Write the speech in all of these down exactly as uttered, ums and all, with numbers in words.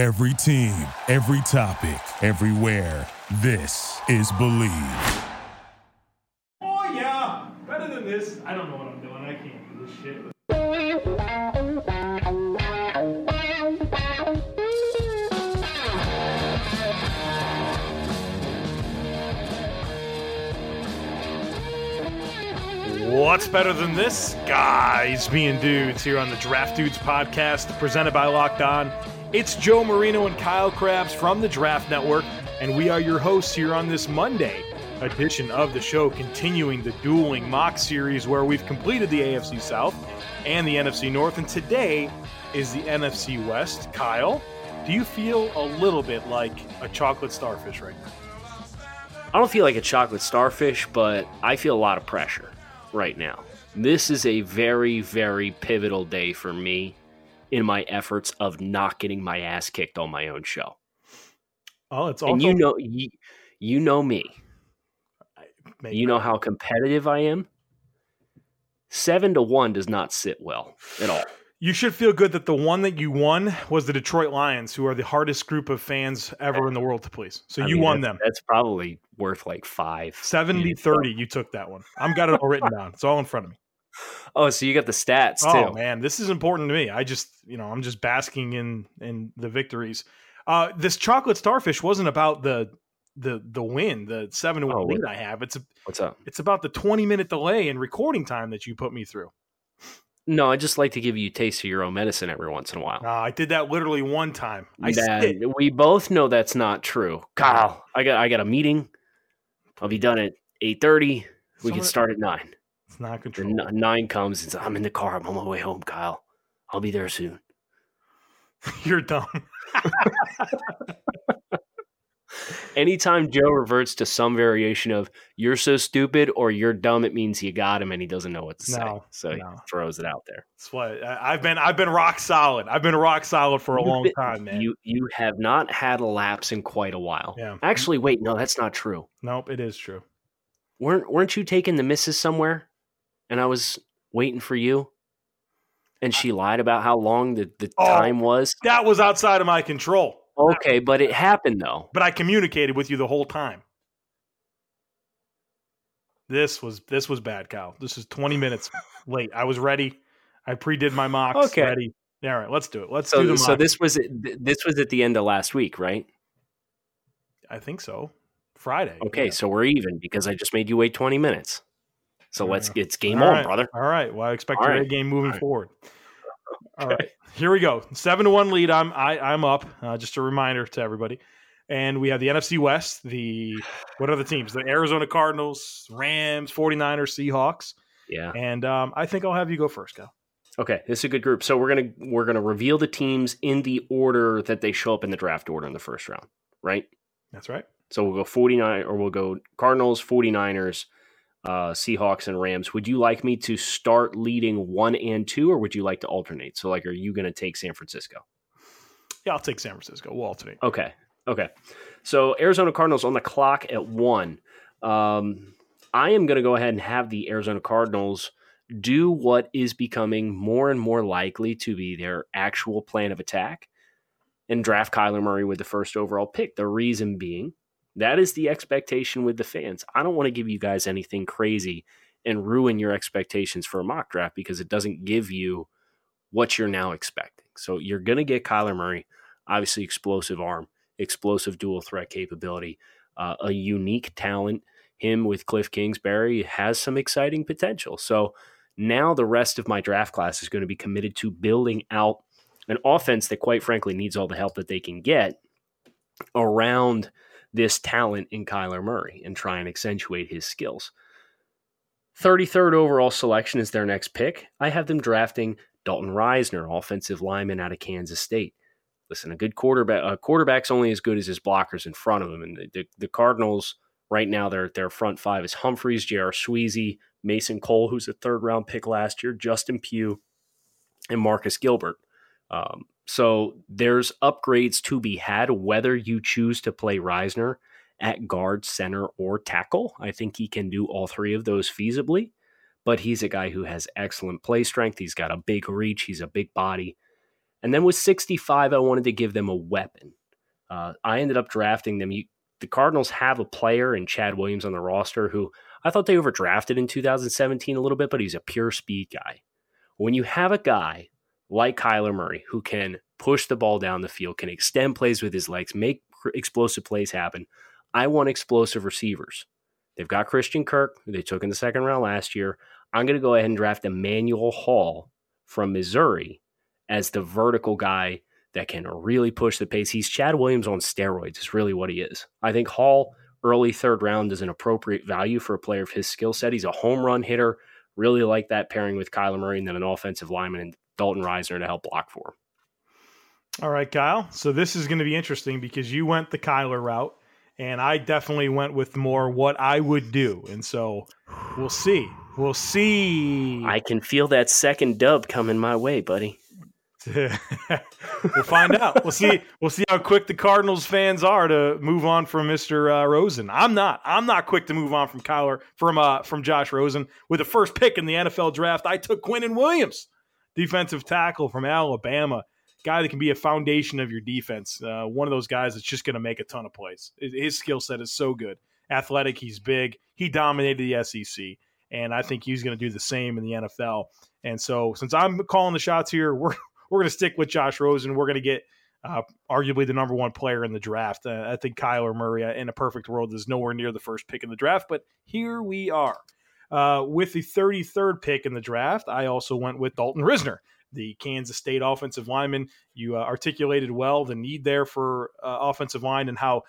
Every team, every topic, everywhere. This is Believe. Oh, yeah. Better than this. I don't know what I'm doing. I can't do this shit. What's better than this? Guys, me and dudes here on the Draft Dudes Podcast presented by Locked On. It's Joe Marino and Kyle Krabs from the Draft Network, and we are your hosts here on this Monday edition of the show, continuing the dueling mock series where we've completed the A F C South and the N F C North, and today is the N F C West. Kyle, do you feel a little bit like a chocolate starfish right now? I don't feel like a chocolate starfish, but I feel a lot of pressure right now. This is a very, very pivotal day for me in my efforts of not getting my ass kicked on my own show. Oh, it's awesome. And you know, you, you know me. Maybe. You know how competitive I am. Seven to one does not sit well at all. You should feel good that the one that you won was the Detroit Lions, who are the hardest group of fans ever in the world to please. So I you mean, won that's, them. That's probably worth like five. seventy thirty, you took that one. I've got it all written down. It's all in front of me. Oh, so you got the stats oh, too. Oh, man, this is important to me. I just, you know, I'm just basking in in the victories. Uh, this chocolate starfish wasn't about the the the win, the seven to one oh, lead I have. It's a, what's up? It's about the twenty minute delay in recording time that you put me through. No, I just like to give you a taste of your own medicine every once in a while. Uh, I did that literally one time. I that, we both know that's not true. Kyle, I got I got a meeting. I'll be done at eight thirty. We can start at nine. It's not controlled. N- nine comes. It's, I'm in the car. I'm on my way home, Kyle. I'll be there soon. You're dumb. Anytime Joe reverts to some variation of "you're so stupid" or "you're dumb," it means you got him and he doesn't know what to say. No, so no. He throws it out there. That's what I've been. I've been rock solid. I've been rock solid for a You've long been, time, man. You you have not had a lapse in quite a while. Yeah. Actually, wait, no, that's not true. Nope, it is true. Weren't weren't you taking the missus somewhere, and I was waiting for you? And she lied about how long the, the oh, time was. That was outside of my control. Okay, but it happened, though. But I communicated with you the whole time. This was this was bad, Kyle. This is twenty minutes late. I was ready. I pre-did my mocks. Okay. Ready. All right, let's do it. Let's so, do the mocks. So this was, this was at the end of last week, right? I think so. Friday. Okay, yeah. So we're even because I just made you wait twenty minutes. So yeah. let's it's game All on, right. brother. All right. Well, I expect a game moving right. forward. All right, here we go. Seven to one lead. I'm I, I'm up. Uh, just a reminder to everybody. And we have the N F C West. The what are the teams? The Arizona Cardinals, Rams, forty-niners, Seahawks. Yeah. And um, I think I'll have you go first, Kyle. Okay, this is a good group. So we're gonna we're gonna reveal the teams in the order that they show up in the draft order in the first round, right? That's right. So we'll go forty-nine, or we'll go Cardinals, forty-niners. Uh, Seahawks and Rams. Would you like me to start leading one and two, or would you like to alternate? So, like, are you going to take San Francisco? Yeah, I'll take San Francisco. We'll alternate. Okay. Okay. So, Arizona Cardinals on the clock at one. Um, I am going to go ahead and have the Arizona Cardinals do what is becoming more and more likely to be their actual plan of attack and draft Kyler Murray with the first overall pick. The reason being, that is the expectation with the fans. I don't want to give you guys anything crazy and ruin your expectations for a mock draft because it doesn't give you what you're now expecting. So you're going to get Kyler Murray, obviously explosive arm, explosive dual threat capability, uh, a unique talent. Him with Cliff Kingsbury has some exciting potential. So now the rest of my draft class is going to be committed to building out an offense that, quite frankly, needs all the help that they can get around this talent in Kyler Murray and try and accentuate his skills. thirty-third overall selection is their next pick. I have them drafting Dalton Risner, offensive lineman out of Kansas State. Listen, a good quarterback, a quarterback's only as good as his blockers in front of him. And the, the, the Cardinals right now, their, their front five is Humphreys, J R Sweezy, Mason Cole, who's a third round pick last year, Justin Pugh, and Marcus Gilbert. Um, So there's upgrades to be had, whether you choose to play Risner at guard, center, or tackle. I think he can do all three of those feasibly, but he's a guy who has excellent play strength. He's got a big reach. He's a big body. And then with sixty-five, I wanted to give them a weapon. Uh, I ended up drafting them. You, the Cardinals have a player in Chad Williams on the roster who I thought they overdrafted in two thousand seventeen a little bit, but he's a pure speed guy. When you have a guy like Kyler Murray who can push the ball down the field, can extend plays with his legs, make explosive plays happen, I want explosive receivers. They've got Christian Kirk, who they took in the second round last year. I'm going to go ahead and draft Emmanuel Hall from Missouri as the vertical guy that can really push the pace. He's Chad Williams on steroids is really what he is. I think Hall early third round is an appropriate value for a player of his skill set. He's a home run hitter. Really like that pairing with Kyler Murray and then an offensive lineman and Dalton Risner to help block for him. All right, Kyle. So this is going to be interesting because you went the Kyler route and I definitely went with more what I would do. And so we'll see. We'll see. I can feel that second dub coming my way, buddy. We'll find out. We'll see. We'll see how quick the Cardinals fans are to move on from Mister Uh, Rosen. I'm not. I'm not quick to move on from Kyler from uh, from Josh Rosen. With the first pick in the N F L draft, I took Quinnen Williams, defensive tackle from Alabama, guy that can be a foundation of your defense. Uh, one of those guys that's just going to make a ton of plays. His skill set is so good. Athletic. He's big. He dominated the S E C. And I think he's going to do the same in the N F L. And so since I'm calling the shots here, we're we're going to stick with Josh Rosen. We're going to get uh, arguably the number one player in the draft. Uh, I think Kyler Murray in a perfect world is nowhere near the first pick in the draft, but here we are. Uh, with the thirty-third pick in the draft, I also went with Dalton Risner, the Kansas State offensive lineman. You uh, articulated well the need there for uh, offensive line and how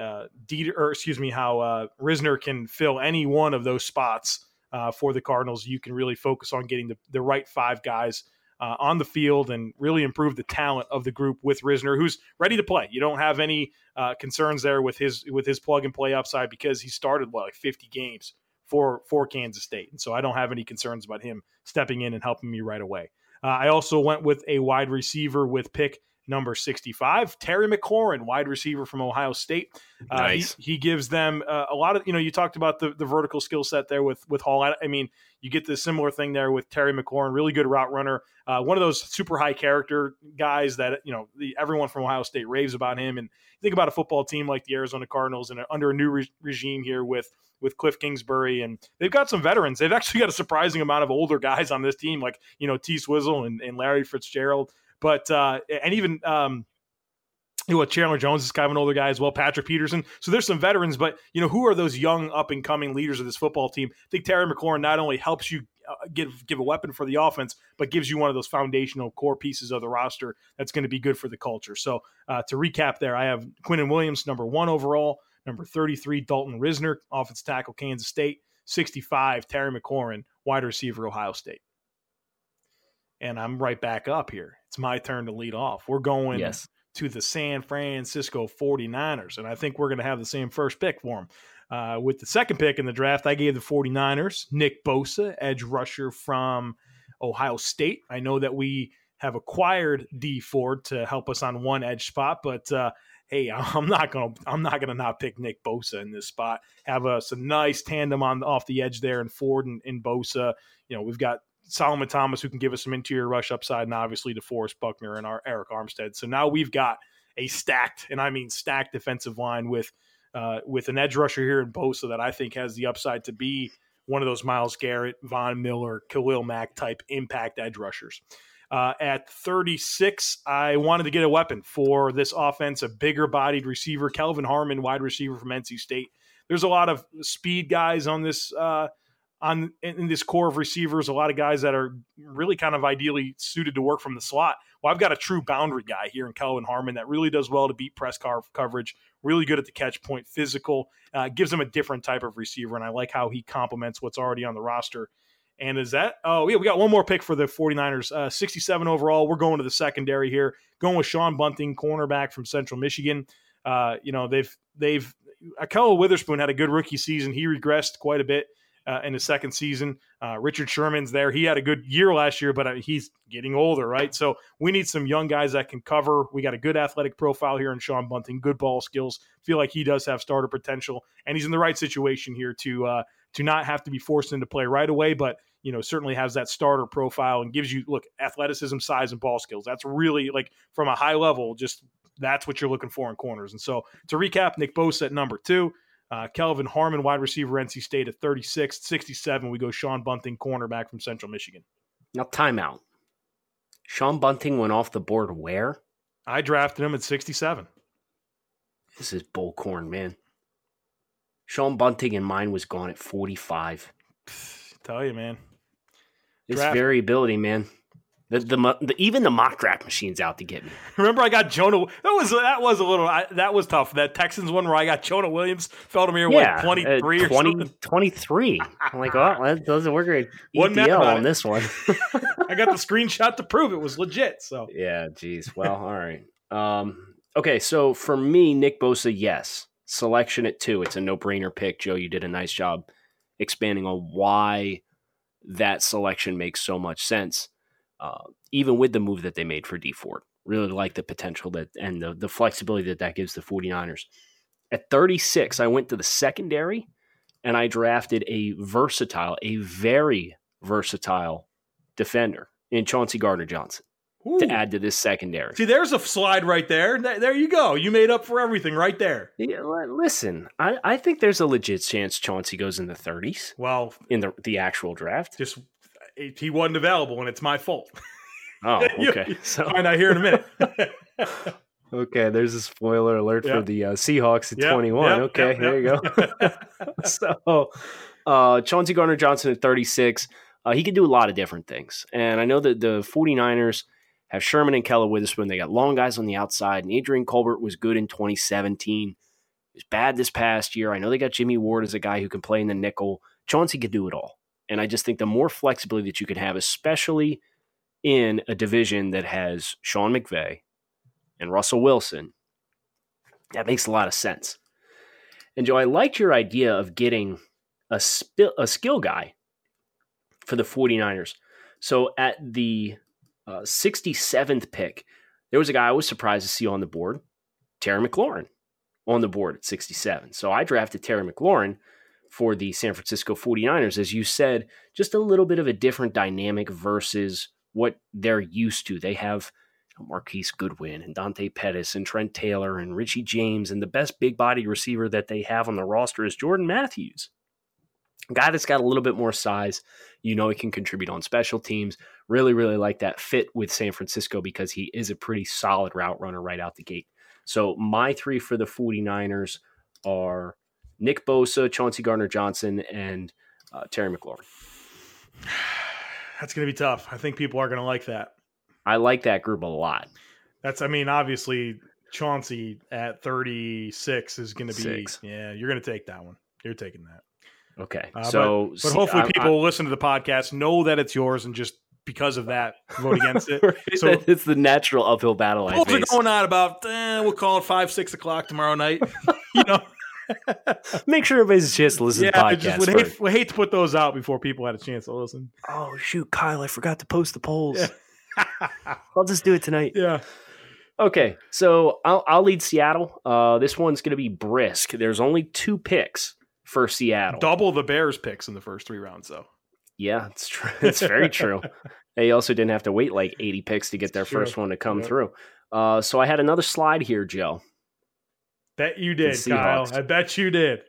uh, Dieter, or excuse me, how uh, Risner can fill any one of those spots uh, for the Cardinals. You can really focus on getting the, the right five guys Uh, on the field and really improve the talent of the group with Risner, who's ready to play. You don't have any uh, concerns there with his with his plug and play upside because he started what, like fifty games for for Kansas State, and so I don't have any concerns about him stepping in and helping me right away. Uh, I also went with a wide receiver with pick number sixty-five, Terry McLaurin, wide receiver from Ohio State. Uh, nice. He, he gives them uh, a lot of, you know, you talked about the, the vertical skill set there with, with Hall. I, I mean, you get the similar thing there with Terry McLaurin, really good route runner. Uh, one of those super high character guys that, you know, the, everyone from Ohio State raves about him. And think about a football team like the Arizona Cardinals and under a new re- regime here with, with Cliff Kingsbury, and they've got some veterans. They've actually got a surprising amount of older guys on this team, like, you know, T Swizzle and, and Larry Fitzgerald. But, uh, and even, um, you know, Chandler Jones is kind of an older guy as well, Patrick Peterson. So there's some veterans, but, you know, who are those young up and coming leaders of this football team? I think Terry McLaurin not only helps you uh, give, give a weapon for the offense, but gives you one of those foundational core pieces of the roster that's going to be good for the culture. So uh, to recap there, I have Quinnen Williams, number one overall, number thirty-three, Dalton Risner, offensive tackle, Kansas State, sixty-five, Terry McLaurin, wide receiver, Ohio State. And I'm right back up here. It's my turn to lead off. We're going yes. to the San Francisco forty-niners, and I think we're going to have the same first pick for them. Uh, with the second pick in the draft, I gave the forty-niners Nick Bosa, edge rusher from Ohio State. I know that we have acquired Dee Ford to help us on one edge spot, but uh, hey, I'm not going to I'm not going to not pick Nick Bosa in this spot. Have us a nice tandem on off the edge there, and Ford and, and Bosa. You know, we've got Solomon Thomas, who can give us some interior rush upside, and obviously DeForest Buckner and our Eric Armstead. So now we've got a stacked, and I mean stacked, defensive line with uh, with an edge rusher here in Bosa that I think has the upside to be one of those Myles Garrett, Von Miller, Khalil Mack type impact edge rushers. Uh, at thirty-six, I wanted to get a weapon for this offense, a bigger bodied receiver, Kelvin Harmon, wide receiver from N C State. There's a lot of speed guys on this uh On in this core of receivers, a lot of guys that are really kind of ideally suited to work from the slot. Well, I've got a true boundary guy here in Kelvin Harmon that really does well to beat press car coverage, really good at the catch point, physical, uh, gives him a different type of receiver, and I like how he complements what's already on the roster. And is that – oh, yeah, we got one more pick for the forty-niners, uh, sixty-seven overall. We're going to the secondary here, going with Sean Bunting, cornerback from Central Michigan. Uh, you know, they've – they've Akella Witherspoon had a good rookie season. He regressed quite a bit. uh, in his second season. Uh, Richard Sherman's there. He had a good year last year, but uh, he's getting older, right? So we need some young guys that can cover. We got a good athletic profile here in Sean Bunting, good ball skills. Feel like he does have starter potential, and he's in the right situation here to uh, to not have to be forced into play right away, but you know, certainly has that starter profile and gives you, look, athleticism, size, and ball skills. That's really, like, from a high level, just that's what you're looking for in corners. And so to recap, Nick Bosa at number two, uh, Kelvin Harmon, wide receiver, N C State at thirty-six, sixty-seven. We go Sean Bunting, cornerback from Central Michigan. Now, timeout. Sean Bunting went off the board where? I drafted him at sixty-seven. This is bull corn, man. Sean Bunting in mine was gone at forty-five. Tell you, man. It's variability, man. The, the the even the mock draft machine's out to get me. Remember, I got Jonah. That was that was a little I, that was tough. That Texans one where I got Jonah Williams, felt him here yeah, what twenty three or something. twenty-three. I'm like, oh, that doesn't work. At E D L on it. This one. I got the screenshot to prove it was legit. So yeah, geez. Well, all right. Um, okay, so for me, Nick Bosa, yes, selection at two. It's a no brainer pick, Joe. You did a nice job expanding on why that selection makes so much sense, uh, even with the move that they made for Dee Ford. Really like the potential that and the, the flexibility that that gives the 49ers. At thirty-six, I went to the secondary, and I drafted a versatile, a very versatile defender in Chauncey Gardner-Johnson Ooh. To add to this secondary. See, there's a slide right there. There you go. You made up for everything right there. Yeah, listen, I, I think there's a legit chance Chauncey goes in the thirties. Well, in the the actual draft, just he wasn't available, and it's my fault. Oh, okay. So find out here in a minute. Okay, there's a spoiler alert yep. for the uh, Seahawks at yep, twenty-one. Yep, okay, yep, there yep. you go. So, uh, Chauncey Gardner-Johnson at thirty-six. Uh, he can do a lot of different things, and I know that the 49ers have Sherman and Keller Witherspoon. They got long guys on the outside, and Adrian Colbert was good in twenty seventeen. He was bad this past year. I know they got Jimmy Ward as a guy who can play in the nickel. Chauncey could do it all, and I just think the more flexibility that you can have, especially in a division that has Sean McVay and Russell Wilson, that makes a lot of sense. And, Joe, I liked your idea of getting a, sp- a skill guy for the 49ers. So at the Uh, sixty-seventh pick, there was a guy I was surprised to see on the board, Terry McLaurin, on the board at sixty-seven. So I drafted Terry McLaurin for the San Francisco 49ers. As you said, just a little bit of a different dynamic versus what they're used to. They have Marquise Goodwin and Dante Pettis and Trent Taylor and Richie James, and the best big body receiver that they have on the roster is Jordan Matthews. Guy that's got a little bit more size, you know, he can contribute on special teams. Really, really like that fit with San Francisco because he is a pretty solid route runner right out the gate. So my three for the 49ers are Nick Bosa, Chauncey Gardner-Johnson, and uh, Terry McLaurin. That's going to be tough. I think people are going to like that. I like that group a lot. That's, I mean, obviously Chauncey at thirty-six is going to be, Six. yeah, you're going to take that one. You're taking that. Okay, uh, so but, but hopefully I'm, people I'm, listen to the podcast, know that it's yours, and just because of that, vote against it. So it's the natural uphill battle. People are going on about eh, we'll call it five, six o'clock tomorrow night. You know, make sure everybody's just listening. Yeah, to the podcast. Would hate, would hate to put those out before people had a chance to listen. Oh shoot, Kyle, I forgot to post the polls. Yeah. I'll just do it tonight. Yeah. Okay, so I'll, I'll lead Seattle. Uh, this one's going to be brisk. There's only two picks for Seattle. Double the Bears picks in the first three rounds, though. Yeah, it's true. It's very true. They also didn't have to wait like eighty picks to get their true. first one to come yeah. through. Uh, so I had another slide here, Joe. Bet you did, Kyle. I bet you did.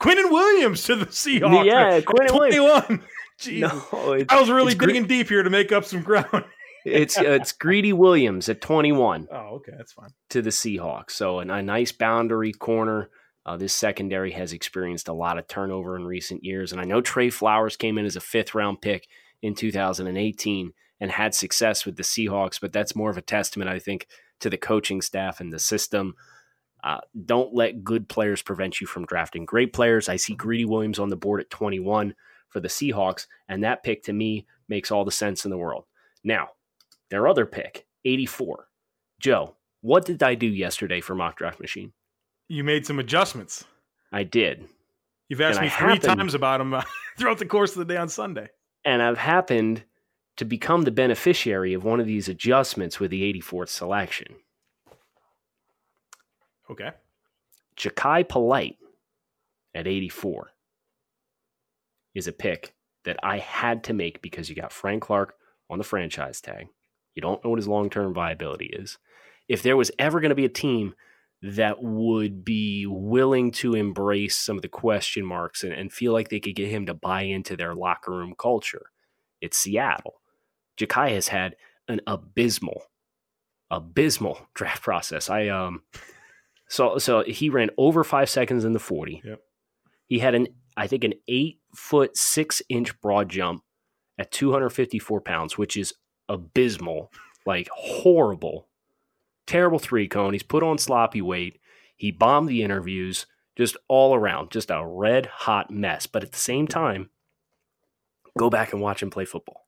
Quinnen Williams to the Seahawks. Yeah, Quinnen Williams. No, I was really digging gre- deep here to make up some ground. It's it's Greedy Williams at twenty-one. Oh, okay, that's fine. To the Seahawks. So a, a nice boundary corner. Uh, this secondary has experienced a lot of turnover in recent years, and I know Trey Flowers came in as a fifth-round pick in two thousand eighteen and had success with the Seahawks, but that's more of a testament, I think, to the coaching staff and the system. Uh, don't let good players prevent you from drafting great players. I see Greedy Williams on the board at twenty-one for the Seahawks, and that pick, to me, makes all the sense in the world. Now, their other pick, eighty-four. Joe, what did I do yesterday for Mock Draft Machine? You made some adjustments. I did. You've asked and me I three happened, times about him throughout the course of the day on Sunday. And I've happened to become the beneficiary of one of these adjustments with the eighty-fourth selection. Okay. Jachai Polite at eighty-four is a pick that I had to make because you got Frank Clark on the franchise tag. You don't know what his long-term viability is. If there was ever going to be a team that would be willing to embrace some of the question marks and, and feel like they could get him to buy into their locker room culture, it's Seattle. Jachai has had an abysmal, abysmal draft process. I um, so so he ran over five seconds in the forty. Yep. He had an I think an eight foot six inch broad jump at two hundred fifty-four pounds, which is abysmal, like horrible. Terrible three cone. He's put on sloppy weight. He bombed the interviews, just all around, just a red hot mess. But at the same time, go back and watch him play football.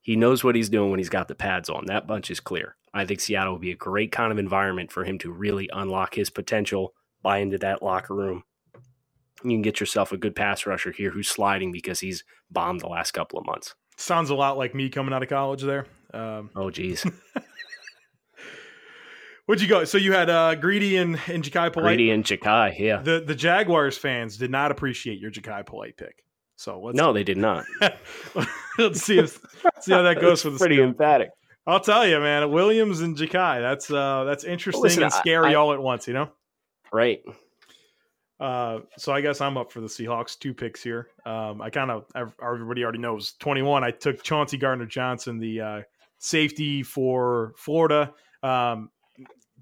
He knows what he's doing when he's got the pads on. That bunch is clear. I think Seattle would be a great kind of environment for him to really unlock his potential, buy into that locker room. You can get yourself a good pass rusher here who's sliding because he's bombed the last couple of months. Sounds a lot like me coming out of college there. Um, oh, geez. Where'd you go? So you had uh, Greedy and, and Jachai Polite. Greedy and Jachai, yeah. The the Jaguars fans did not appreciate your Jachai Polite pick. So let's No, they did not. let's see if, see how that goes for the pretty scout. Emphatic. I'll tell you, man. Williams and Jachai, that's uh, that's interesting well, listen, and scary I, I, all at once, you know? Right. Uh, so I guess I'm up for the Seahawks. Two picks here. Um, I kind of everybody already knows. twenty-one, I took Chauncey Gardner-Johnson, the uh, safety for Florida. Um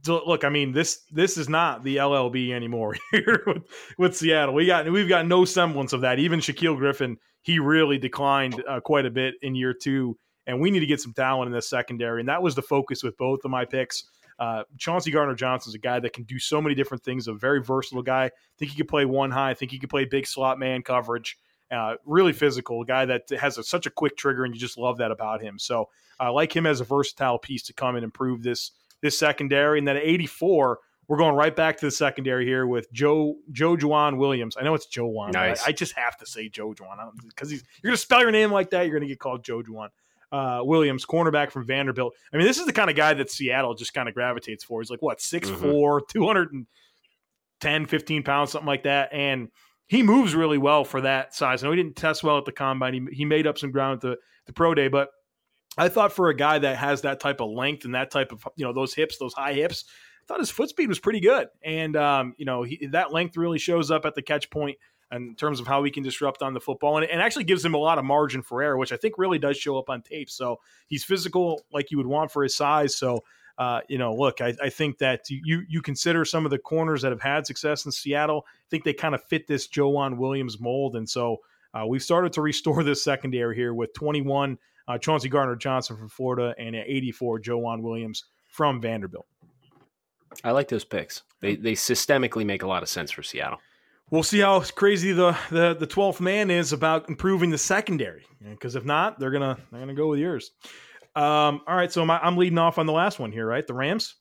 Look, I mean, this this is not the L L B anymore here with, with Seattle. We got we've got no semblance of that. Even Shaquille Griffin, he really declined uh, quite a bit in year two, and we need to get some talent in this secondary. And that was the focus with both of my picks. Uh, Chauncey Gardner-Johnson is a guy that can do so many different things. A very versatile guy. I think he could play one high. I think he could play big slot man coverage. Uh, really physical, a guy that has a, such a quick trigger, and you just love that about him. So I uh, like him as a versatile piece to come and improve this. This secondary. And then at eighty-four, we're going right back to the secondary here with Joe Joe Ju'Wuan Williams. I know it's Joe Juan. Nice. I, I just have to say Joe Juan because he's you're gonna spell your name like that, you're gonna get called Joe Ju'Wuan uh, Williams, cornerback from Vanderbilt. I mean, this is the kind of guy that Seattle just kind of gravitates for. He's like what six mm-hmm. four, two hundred ten, fifteen pounds, something like that, and he moves really well for that size. I know he didn't test well at the combine. He he made up some ground at the the pro day, but I thought for a guy that has that type of length and that type of, you know, those hips, those high hips, I thought his foot speed was pretty good. And, um, you know, he, that length really shows up at the catch point in terms of how we can disrupt on the football, and, and actually gives him a lot of margin for error, which I think really does show up on tape. So he's physical like you would want for his size. So, uh, you know, look, I, I think that you you consider some of the corners that have had success in Seattle. I think they kind of fit this Ju'Wuan Williams mold. And so uh, we've started to restore this secondary here with twenty-one Uh, Chauncey Gardner-Johnson from Florida, and at eighty-four, Ju'Wuan Williams from Vanderbilt. I like those picks. They they systemically make a lot of sense for Seattle. We'll see how crazy the the, the twelfth man is about improving the secondary, because if not, they're gonna they're gonna go with yours. Um, all right, so my, I'm leading off on the last one here, right? The Rams.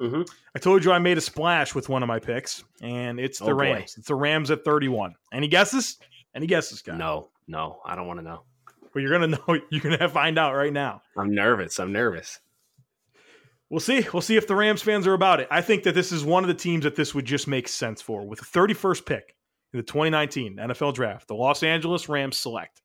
Mm-hmm. I told you I made a splash with one of my picks, and it's the oh, Rams. Boy. It's the Rams at thirty-one. Any guesses? Any guesses, guys? No, no, I don't want to know. But you're going to know. You're going to find out right now. I'm nervous. I'm nervous. We'll see. We'll see if the Rams fans are about it. I think that this is one of the teams that this would just make sense for. With the thirty-first pick in the twenty nineteen N F L Draft, the Los Angeles Rams select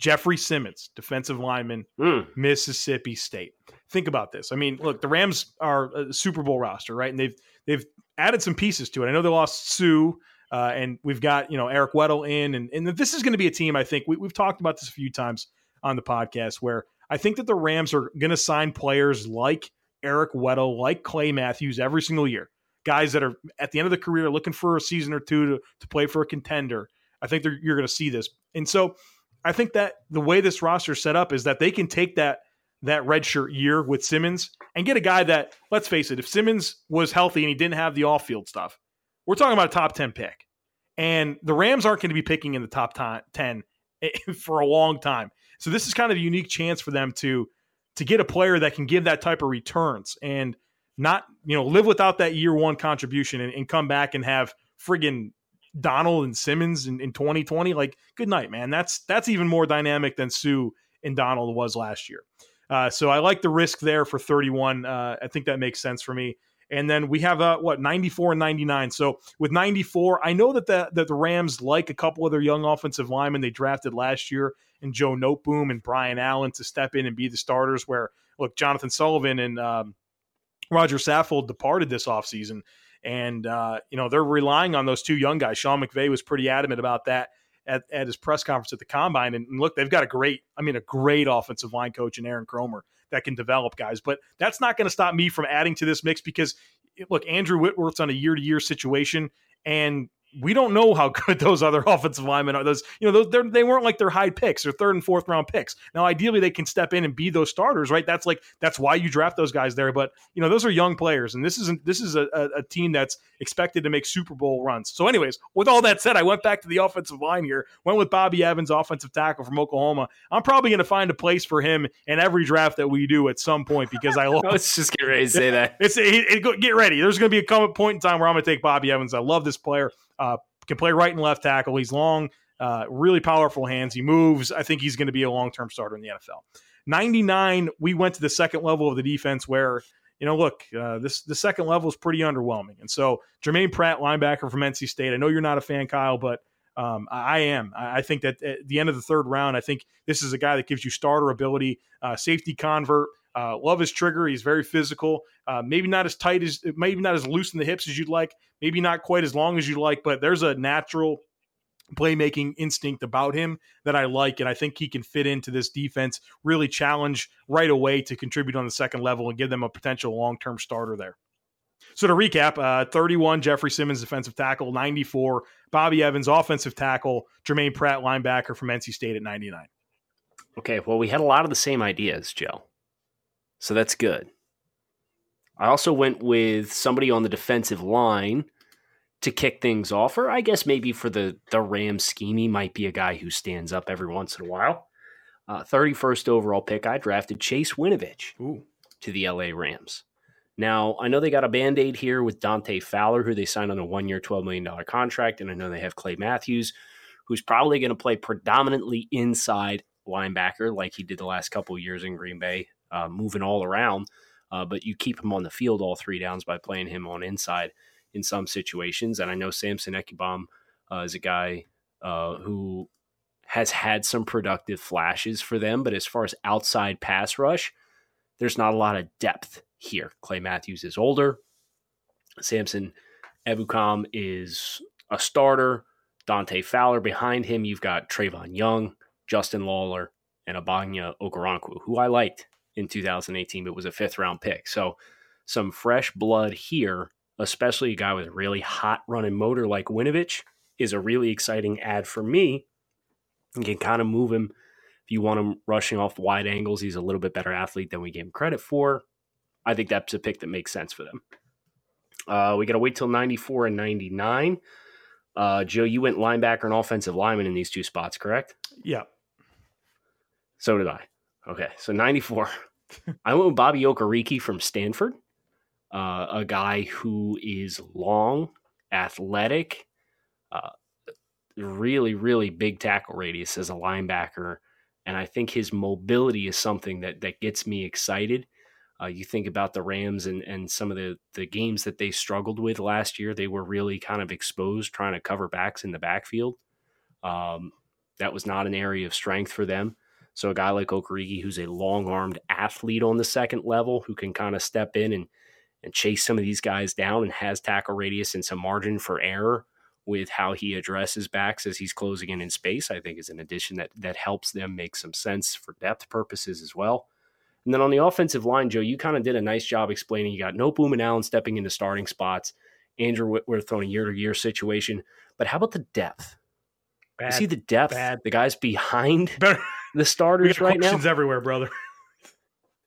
Jeffrey Simmons, defensive lineman, mm. Mississippi State. Think about this. I mean, look, the Rams are a Super Bowl roster, right? And they've they've added some pieces to it. I know they lost Sue. Uh, and we've got, you know, Eric Weddle in, and, and this is going to be a team, I think, we, we've talked about this a few times on the podcast, where I think that the Rams are going to sign players like Eric Weddle, like Clay Matthews every single year, guys that are at the end of the career looking for a season or two to, to play for a contender. I think you're going to see this. And so I think that the way this roster is set up is that they can take that that redshirt year with Simmons and get a guy that, let's face it, if Simmons was healthy and he didn't have the off-field stuff, we're talking about a top ten pick, and the Rams aren't going to be picking in the top ten for a long time. So this is kind of a unique chance for them to, to get a player that can give that type of returns and not, you know, live without that year one contribution and, and come back and have friggin' Donald and Simmons in, in twenty twenty, like, good night, man. That's that's even more dynamic than Sue and Donald was last year. Uh, so I like the risk there for thirty-one. Uh, I think that makes sense for me. And then we have, uh, what, ninety-four and ninety-nine. So with ninety-four, I know that the, that the Rams like a couple of their young offensive linemen they drafted last year, and Joe Noteboom and Brian Allen to step in and be the starters, where, look, Jonathan Sullivan and um, Roger Saffold departed this offseason. And, uh, you know, they're relying on those two young guys. Sean McVay was pretty adamant about that at, at his press conference at the Combine. And, and look, they've got a great, I mean, a great offensive line coach in Aaron Cromer that can develop guys. But that's not going to stop me from adding to this mix because, look, Andrew Whitworth's on a year-to-year situation, and we don't know how good those other offensive linemen are. Those, you know, those, they weren't like their high picks or third and fourth round picks. Now, ideally, they can step in and be those starters, right? That's like that's why you draft those guys there. But you know, those are young players, and this isn't this is a, a team that's expected to make Super Bowl runs. So, anyways, with all that said, I went back to the offensive line here. Went with Bobby Evans, offensive tackle from Oklahoma. I'm probably going to find a place for him in every draft that we do at some point because I love. Let's just get ready to say that. It's it, it, get ready. There's going to be a point in time where I'm going to take Bobby Evans. I love this player. Uh, can play right and left tackle. He's long, uh, really powerful hands. He moves. I think he's going to be a long-term starter in the N F L. ninety-nine, we went to the second level of the defense where, you know, look, uh, this the second level is pretty underwhelming. And so Jermaine Pratt, linebacker from N C State. I know you're not a fan, Kyle, but um, I am. I think that at the end of the third round, I think this is a guy that gives you starter ability, uh, safety convert. Uh, love his trigger. He's very physical. Uh, maybe not as tight as, maybe not as loose in the hips as you'd like. Maybe not quite as long as you like. But there's a natural playmaking instinct about him that I like, and I think he can fit into this defense. Really challenge right away to contribute on the second level and give them a potential long-term starter there. So to recap, uh, thirty-one, Jeffrey Simmons, defensive tackle. ninety-four, Bobby Evans, offensive tackle. Jermaine Pratt, linebacker from N C State at ninety-nine. Okay, well, we had a lot of the same ideas, Joe. So that's good. I also went with somebody on the defensive line to kick things off, or I guess maybe for the, the Rams scheme, he might be a guy who stands up every once in a while. Uh, thirty-first overall pick, I drafted Chase Winovich Ooh. to the L A Rams. Now, I know they got a Band-Aid here with Dante Fowler, who they signed on a one-year, twelve million dollars contract, and I know they have Clay Matthews, who's probably going to play predominantly inside linebacker like he did the last couple of years in Green Bay. Uh, moving all around, uh, but you keep him on the field all three downs by playing him on inside in some situations. And I know Samson Ekibom uh, is a guy uh, who has had some productive flashes for them, but as far as outside pass rush, there's not a lot of depth here. Clay Matthews is older. Samson Ebukam is a starter. Dante Fowler behind him. You've got Trayvon Young, Justin Lawler, and Ogbonna Okoronkwo, who I liked in two thousand eighteen, but was a fifth round pick. So some fresh blood here, especially a guy with a really hot running motor like Winovich, is a really exciting add for me. You can kind of move him if you want him rushing off wide angles. He's a little bit better athlete than we gave him credit for. I think that's a pick that makes sense for them. Uh, we got to wait till ninety-four and ninety-nine. Uh, Joe, you went linebacker and offensive lineman in these two spots, correct? Yeah. So did I. Okay, so ninety-four. I went with Bobby Okereke from Stanford, uh, a guy who is long, athletic, uh, really, really big tackle radius as a linebacker, and I think his mobility is something that that gets me excited. Uh, you think about the Rams and, and some of the, the games that they struggled with last year. They were really kind of exposed trying to cover backs in the backfield. Um, that was not an area of strength for them. So a guy like Okereke, who's a long-armed athlete on the second level, who can kind of step in and, and chase some of these guys down and has tackle radius and some margin for error with how he addresses backs as he's closing in in space, I think is an addition that that helps them make some sense for depth purposes as well. And then on the offensive line, Joe, you kind of did a nice job explaining. You got Noteboom and Allen stepping into starting spots, Andrew Whitworth on a year-to-year situation. But how about the depth? Bad, you see the depth, bad. The guys behind Better. The starters right now. Everywhere, brother.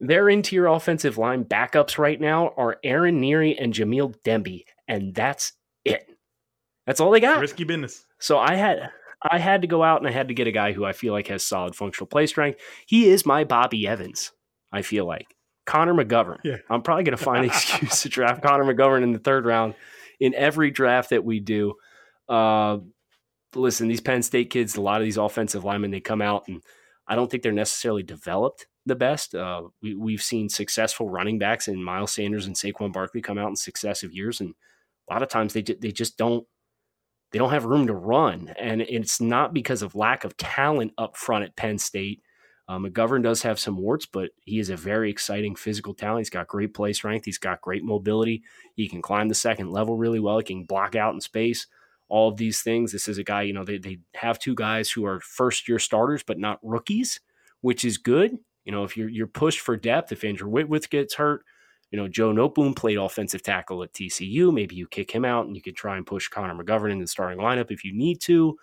Their interior offensive line backups right now are Aaron Neary and Jamil Demby, and that's it. That's all they got. Risky business. So I had I had to go out and I had to get a guy who I feel like has solid functional play strength. He is my Bobby Evans. I feel like Connor McGovern. Yeah. I'm probably going to find an excuse to draft Connor McGovern in the third round in every draft that we do. Uh, listen, these Penn State kids, a lot of these offensive linemen, they come out and I don't think they're necessarily developed the best. Uh, we, we've seen successful running backs in Miles Sanders and Saquon Barkley come out in successive years. And a lot of times they they just don't, they don't have room to run. And it's not because of lack of talent up front at Penn State. Um, McGovern does have some warts, but he is a very exciting physical talent. He's got great play strength. He's got great mobility. He can climb the second level really well. He can block out in space, all of these things. This is a guy, you know, they they have two guys who are first-year starters but not rookies, which is good. You know, if you're you're pushed for depth, if Andrew Whitworth gets hurt, you know, Joe Noteboom played offensive tackle at T C U. Maybe you kick him out and you could try and push Connor McGovern in the starting lineup if you need to.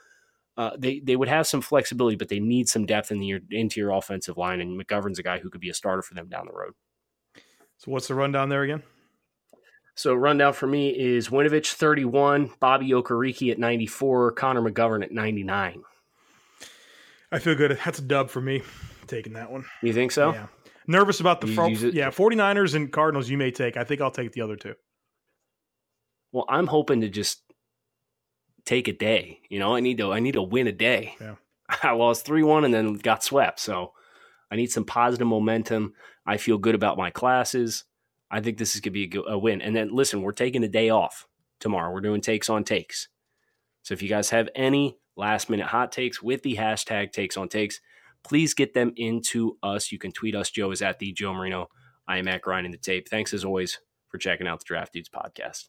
Uh, they they would have some flexibility, but they need some depth in the into your offensive line, and McGovern's a guy who could be a starter for them down the road. So what's the rundown there again? So rundown for me is Winovich thirty-one, Bobby Okereke at ninety-four, Connor McGovern at ninety-nine. I feel good. That's a dub for me, taking that one. You think so? Yeah. Nervous about the front. Yeah, 49ers and Cardinals you may take. I think I'll take the other two. Well, I'm hoping to just take a day. You know, I need to I need to win a day. Yeah. I lost three one and then got swept. So I need some positive momentum. I feel good about my classes. I think this is going to be a, go- a win. And then, listen, we're taking a day off tomorrow. We're doing takes on takes. So if you guys have any last-minute hot takes with the hashtag takes on takes, please get them into us. You can tweet us. Joe is at the Joe Marino. I am at Grinding the Tape. Thanks, as always, for checking out the Draft Dudes podcast.